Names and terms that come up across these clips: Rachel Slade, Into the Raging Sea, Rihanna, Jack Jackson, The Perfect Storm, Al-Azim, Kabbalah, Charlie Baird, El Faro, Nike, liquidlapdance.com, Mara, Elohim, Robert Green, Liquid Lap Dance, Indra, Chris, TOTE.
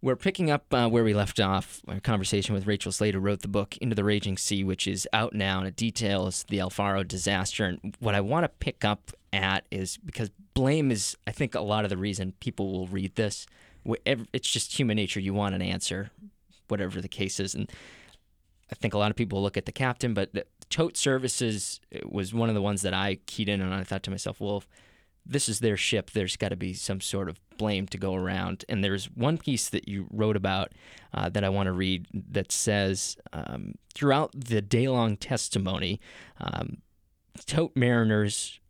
We're picking up where we left off, our conversation with Rachel Slade, who wrote the book Into the Raging Sea, which is out now, and it details the El Faro disaster. And what I want to pick up at is, because blame is, I think, a lot of the reason people will read this. It's just human nature. You want an answer, whatever the case is. And I think a lot of people look at the captain, but the TOTE services was one of the ones that I keyed in on. I thought to myself, well, if this is their ship, there's got to be some sort of blame to go around. And there's one piece that you wrote about that I want to read that says, throughout the day-long testimony, TOTE mariners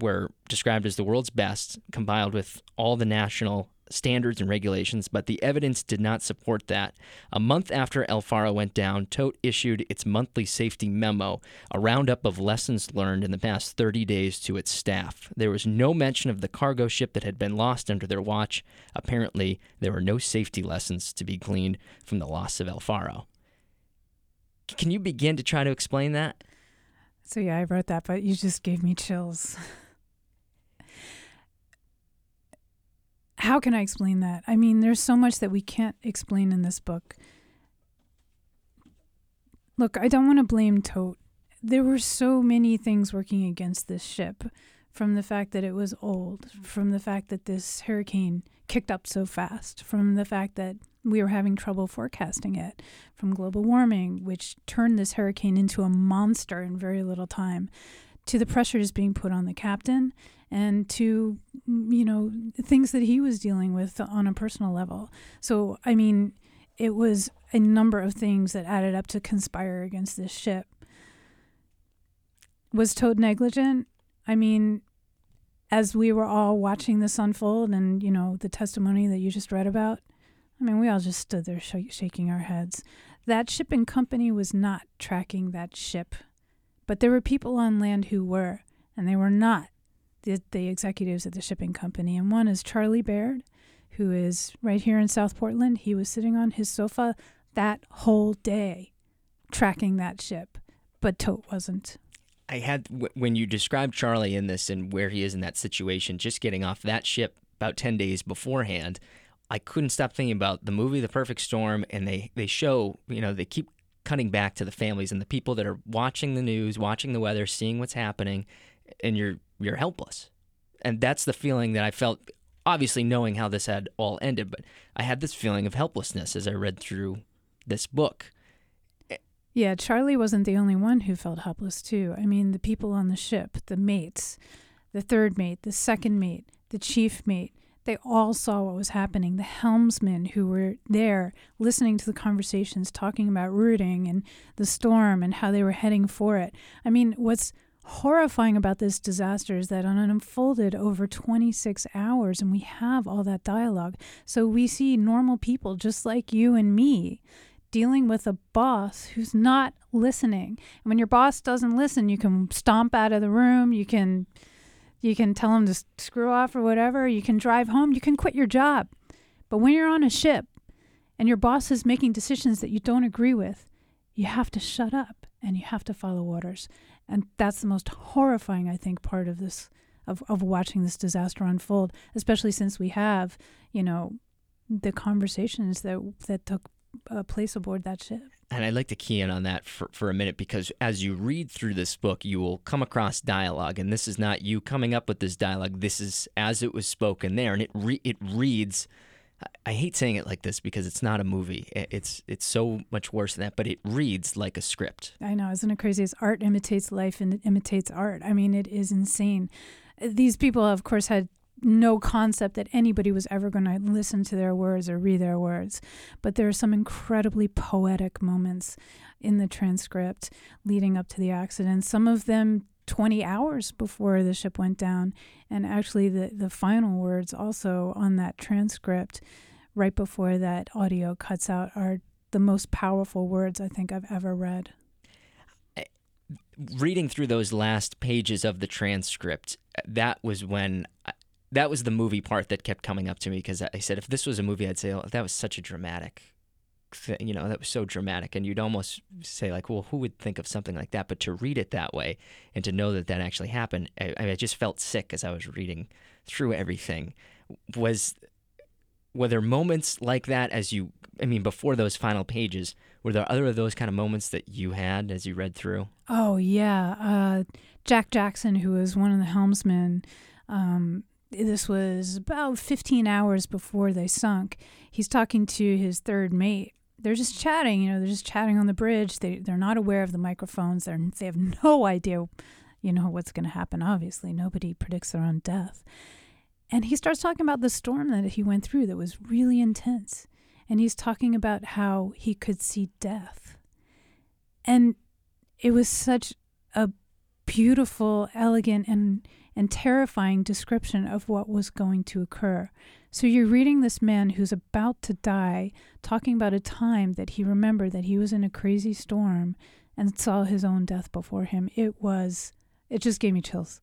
were described as the world's best, compiled with all the national standards and regulations, but the evidence did not support that. A month after El Faro went down, TOTE issued its monthly safety memo, a roundup of lessons learned in the past 30 days to its staff. There was no mention of the cargo ship that had been lost under their watch. Apparently, there were no safety lessons to be gleaned from the loss of El Faro. Can you begin to try to explain that? So yeah, I wrote that, but you just gave me chills. How can I explain that? I mean, there's so much that we can't explain in this book. Look, I don't want to blame TOTE. There were so many things working against this ship, from the fact that it was old, from the fact that this hurricane kicked up so fast, from the fact that we were having trouble forecasting it, from global warming, which turned this hurricane into a monster in very little time, to the pressures being put on the captain, and to, you know, things that he was dealing with on a personal level. So, I mean, it was a number of things that added up to conspire against this ship. Was TOTE negligent? I mean, as we were all watching this unfold and, you know, the testimony that you just read about, I mean, we all just stood there shaking our heads. That shipping company was not tracking that ship, but there were people on land who were, and they were not the executives at the shipping company. And one is Charlie Baird, who is right here in South Portland. He was sitting on his sofa that whole day tracking that ship, but TOTE wasn't. I had, when you described Charlie in this and where he is in that situation, just getting off that ship about 10 days beforehand, I couldn't stop thinking about the movie The Perfect Storm, and they show, you know, they keep cutting back to the families and the people that are watching the news, watching the weather, seeing what's happening, and you're helpless. And that's the feeling that I felt, obviously knowing how this had all ended, but I had this feeling of helplessness as I read through this book. Yeah, Charlie wasn't the only one who felt helpless too. I mean, the people on the ship, the mates, the third mate, the second mate, the chief mate, they all saw what was happening. The helmsmen who were there listening to the conversations, talking about routing and the storm and how they were heading for it. I mean, what's horrifying about this disaster is that it unfolded over 26 hours, and we have all that dialogue. So we see normal people just like you and me dealing with a boss who's not listening. And when your boss doesn't listen, you can stomp out of the room, you can tell them to screw off or whatever, you can drive home, you can quit your job. But when you're on a ship and your boss is making decisions that you don't agree with, you have to shut up and you have to follow orders. And that's the most horrifying, I think, part of this, of watching this disaster unfold, especially since we have, you know, the conversations that took place aboard that ship. And I'd like to key in on that for a minute, because as you read through this book, you will come across dialogue, and this is not you coming up with this dialogue. This is as it was spoken there, and it reads. I hate saying it like this because it's not a movie. It's so much worse than that, but it reads like a script. I know. Isn't it crazy? It's art imitates life and it imitates art. I mean, it is insane. These people, of course, had no concept that anybody was ever going to listen to their words or read their words. But there are some incredibly poetic moments in the transcript leading up to the accident. Some of them 20 hours before the ship went down, and actually the final words also on that transcript right before that audio cuts out are the most powerful words I think I've ever read. Reading through those last pages of the transcript, that was the movie part that kept coming up to me, because I said, if this was a movie, I'd say, oh, that was such a dramatic thing, you know, that was so dramatic, and you'd almost say, like, well, who would think of something like that? But to read it that way and to know that that actually happened, I just felt sick as I was reading through everything. Was were there moments like that as you, I mean, before those final pages, were there other of those kind of moments that you had as you read through? Oh, yeah. Jack Jackson, who was one of the helmsmen, this was about 15 hours before they sunk. He's talking to his third mate. They're just chatting, you know, they're just chatting on the bridge. They're not aware of the microphones. They have no idea, you know, what's going to happen. Obviously, nobody predicts their own death. And he starts talking about the storm that he went through that was really intense. And he's talking about how he could see death. And it was such a beautiful, elegant, and terrifying description of what was going to occur. So you're reading this man who's about to die, talking about a time that he remembered that he was in a crazy storm and saw his own death before him. It just gave me chills.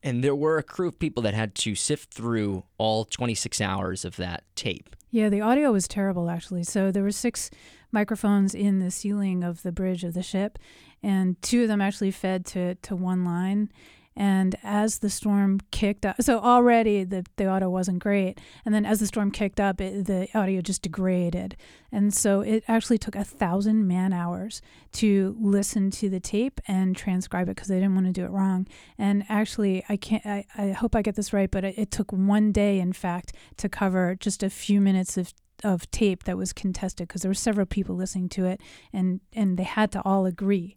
And there were a crew of people that had to sift through all 26 hours of that tape. Yeah, the audio was terrible, actually. So there were 6 microphones in the ceiling of the bridge of the ship, and 2 of them actually fed to one line. And as the storm kicked up, so already the audio wasn't great. And then as the storm kicked up, the audio just degraded. And so it actually took 1,000 man-hours to listen to the tape and transcribe it because they didn't want to do it wrong. And actually, I hope I get this right, but it took one day, in fact, to cover just a few minutes of tape that was contested because there were several people listening to it, and they had to all agree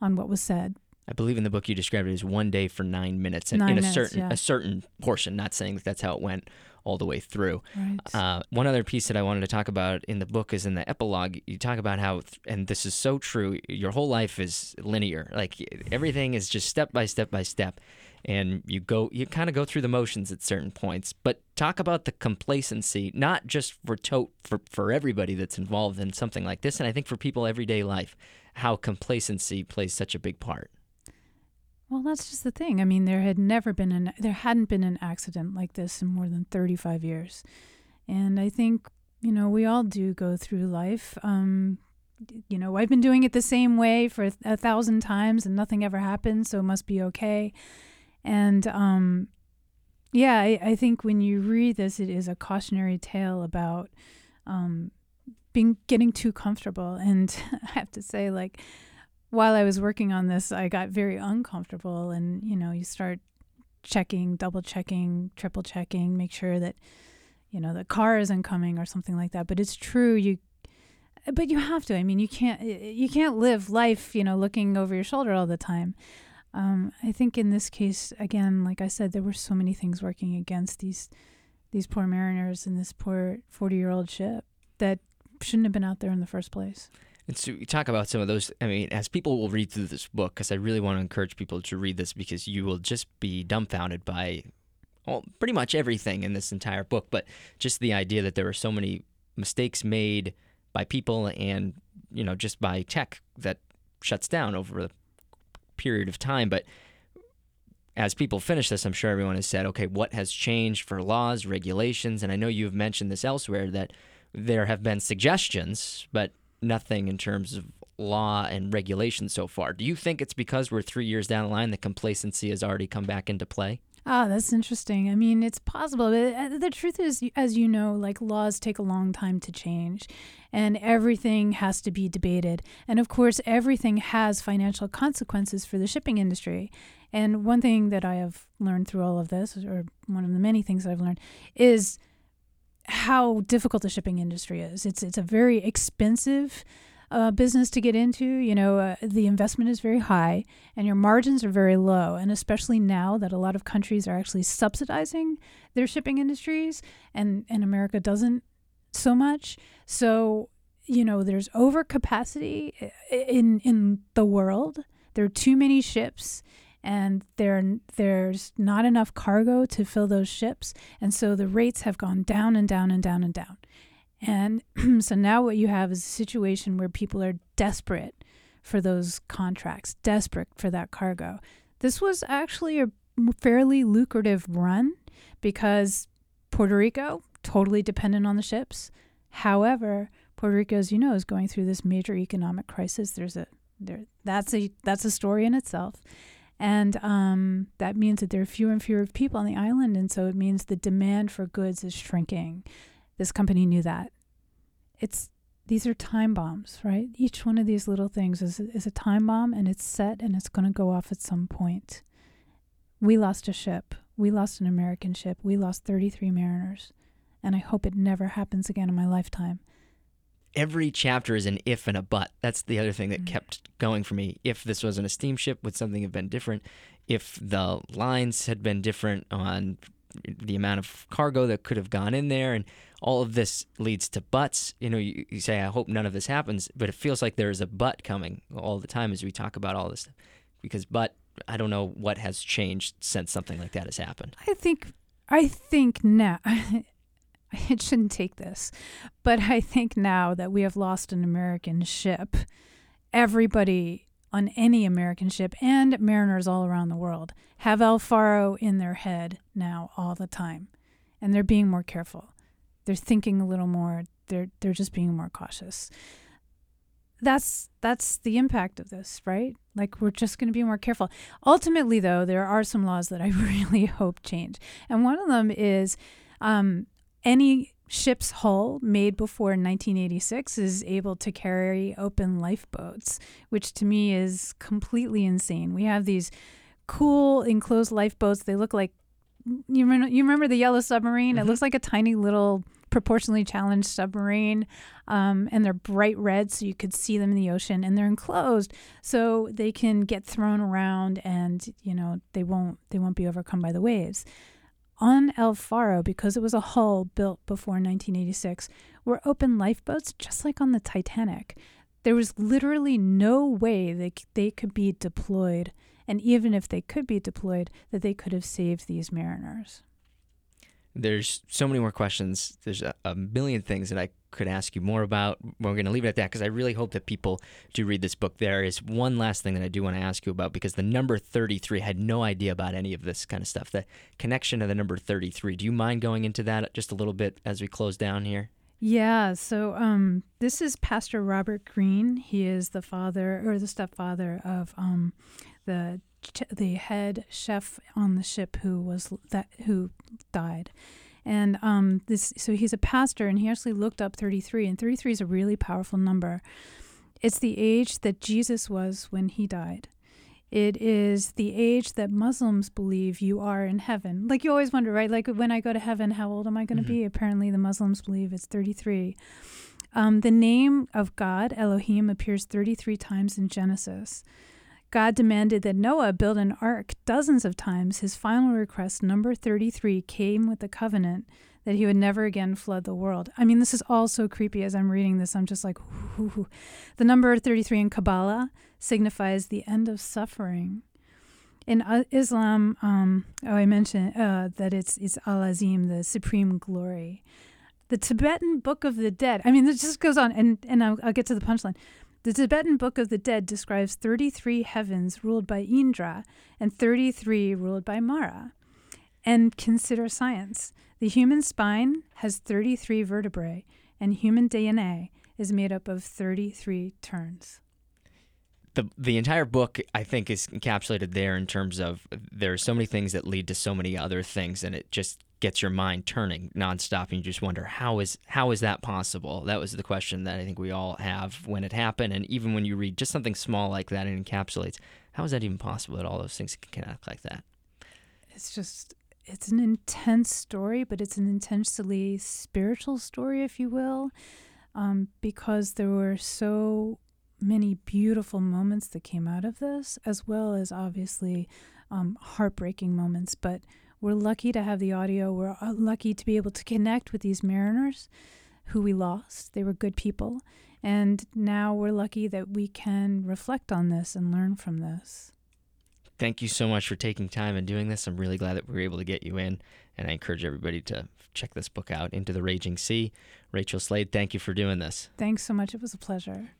on what was said. I believe in the book you described it as one day for 9 minutes a certain portion, not saying that's how it went all the way through. Right. One other piece that I wanted to talk about in the book is in the epilogue. You talk about how, and this is so true, your whole life is linear. Like everything is just step by step by step. And you kind of go through the motions at certain points. But talk about the complacency, not just for TOTE, for everybody that's involved in something like this. And I think for people everyday life, how complacency plays such a big part. Well, that's just the thing. I mean, there hadn't been an accident like this in more than 35 years. And I think, you know, we all do go through life. You know, I've been doing it the same way for 1,000 times and nothing ever happened, so it must be okay. And I think when you read this, it is a cautionary tale about getting too comfortable. And I have to say, like, while I was working on this, I got very uncomfortable and, you know, you start checking, double checking, triple checking, make sure that, you know, the car isn't coming or something like that. But it's true. But you have to. I mean, you can't live life, you know, looking over your shoulder all the time. I think in this case, again, like I said, there were so many things working against these poor mariners and this poor 40-year-old ship that shouldn't have been out there in the first place. And so you talk about some of those, I mean, as people will read through this book, because I really want to encourage people to read this because you will just be dumbfounded by pretty much everything in this entire book, but just the idea that there were so many mistakes made by people and, you know, just by tech that shuts down over a period of time. But as people finish this, I'm sure everyone has said, okay, what has changed for laws, regulations? And I know you've mentioned this elsewhere that there have been suggestions, but nothing in terms of law and regulation so far. Do you think it's because we're 3 years down the line that complacency has already come back into play? That's interesting. I mean, it's possible. But the truth is, as you know, like laws take a long time to change and everything has to be debated. And of course, everything has financial consequences for the shipping industry. And one thing that I have learned through all of this, or one of the many things that I've learned, is how difficult the shipping industry is. It's a very expensive business to get into. You know, the investment is very high and your margins are very low. And especially now that a lot of countries are actually subsidizing their shipping industries and America doesn't so much. So, you know, there's overcapacity in the world. There are too many ships and there's not enough cargo to fill those ships. And so the rates have gone down and down and down and down. And so now what you have is a situation where people are desperate for those contracts, desperate for that cargo. This was actually a fairly lucrative run because Puerto Rico, totally dependent on the ships. However, Puerto Rico, as you know, is going through this major economic crisis. That's a story in itself. And that means that there are fewer and fewer people on the island. And so it means the demand for goods is shrinking. This company knew that. These are time bombs, right? Each one of these little things is a time bomb, and it's set, and it's going to go off at some point. We lost a ship. We lost an American ship. We lost 33 mariners, and I hope it never happens again in my lifetime. Every chapter is an if and a but. That's the other thing that kept going for me. If this wasn't a steamship, would something have been different? If the lines had been different on the amount of cargo that could have gone in there, and all of this leads to buts. You know, you say, I hope none of this happens, but it feels like there is a but coming all the time as we talk about all this stuff. Because but, I don't know what has changed since something like that has happened. I think now, it shouldn't take this, but I think now that we have lost an American ship, everybody on any American ship and mariners all around the world have El Faro in their head now all the time. And they're being more careful. They're thinking a little more. They're just being more cautious. That's the impact of this, right? Like, we're just going to be more careful. Ultimately, though, there are some laws that I really hope change. And one of them is any ship's hull made before 1986 is able to carry open lifeboats, which to me is completely insane. We have these cool enclosed lifeboats. They look like, you remember the Yellow Submarine? Mm-hmm. It looks like a tiny little proportionally challenged submarine, and they're bright red so you could see them in the ocean, and they're enclosed so they can get thrown around and, you know, they won't be overcome by the waves. On El Faro, because it was a hull built before 1986, were open lifeboats just like on the Titanic. There was literally no way they could be deployed, and even if they could be deployed, that they could have saved these mariners. There's so many more questions. There's a million things that I could ask you more about. We're going to leave it at that because I really hope that people do read this book. There is one last thing that I do want to ask you about, because the number 33, I had no idea about any of this kind of stuff. The connection of the number 33. Do you mind going into that just a little bit as we close down here? Yeah. So this is Pastor Robert Green. He is the father or the stepfather of the head chef on the ship who died, and so he's a pastor, and he actually looked up 33, and 33 is a really powerful number. It's the age that Jesus was when he died. It is the age that Muslims believe you are in heaven. Like, you always wonder, right? Like, when I go to heaven, how old am I going to be? Apparently, the Muslims believe it's 33. The name of God, Elohim, appears 33 times in Genesis. God demanded that Noah build an ark dozens of times. His final request, number 33, came with the covenant that he would never again flood the world. I mean, this is all so creepy. As I'm reading this, I'm just like, ooh. The number 33 in Kabbalah signifies the end of suffering. In Islam, I mentioned that it's Al-Azim, the supreme glory. The Tibetan Book of the Dead. I mean, this just goes on, and I'll get to the punchline. The Tibetan Book of the Dead describes 33 heavens ruled by Indra and 33 ruled by Mara. And consider science. The human spine has 33 vertebrae, and human DNA is made up of 33 turns. The entire book, I think, is encapsulated there in terms of there are so many things that lead to so many other things, and it just gets your mind turning nonstop, and you just wonder, how is that possible? That was the question that I think we all have when it happened, and even when you read just something small like that, it encapsulates, how is that even possible that all those things can connect like that? It's an intense story, but it's an intensely spiritual story, if you will, because there were so many beautiful moments that came out of this, as well as obviously heartbreaking moments. But we're lucky to have the audio. We're lucky to be able to connect with these mariners who we lost. They were good people. And now we're lucky that we can reflect on this and learn from this. Thank you so much for taking time and doing this. I'm really glad that we were able to get you in, and I encourage everybody to check this book out, Into the Raging Sea. Rachel Slade, thank you for doing this. Thanks so much. It was a pleasure.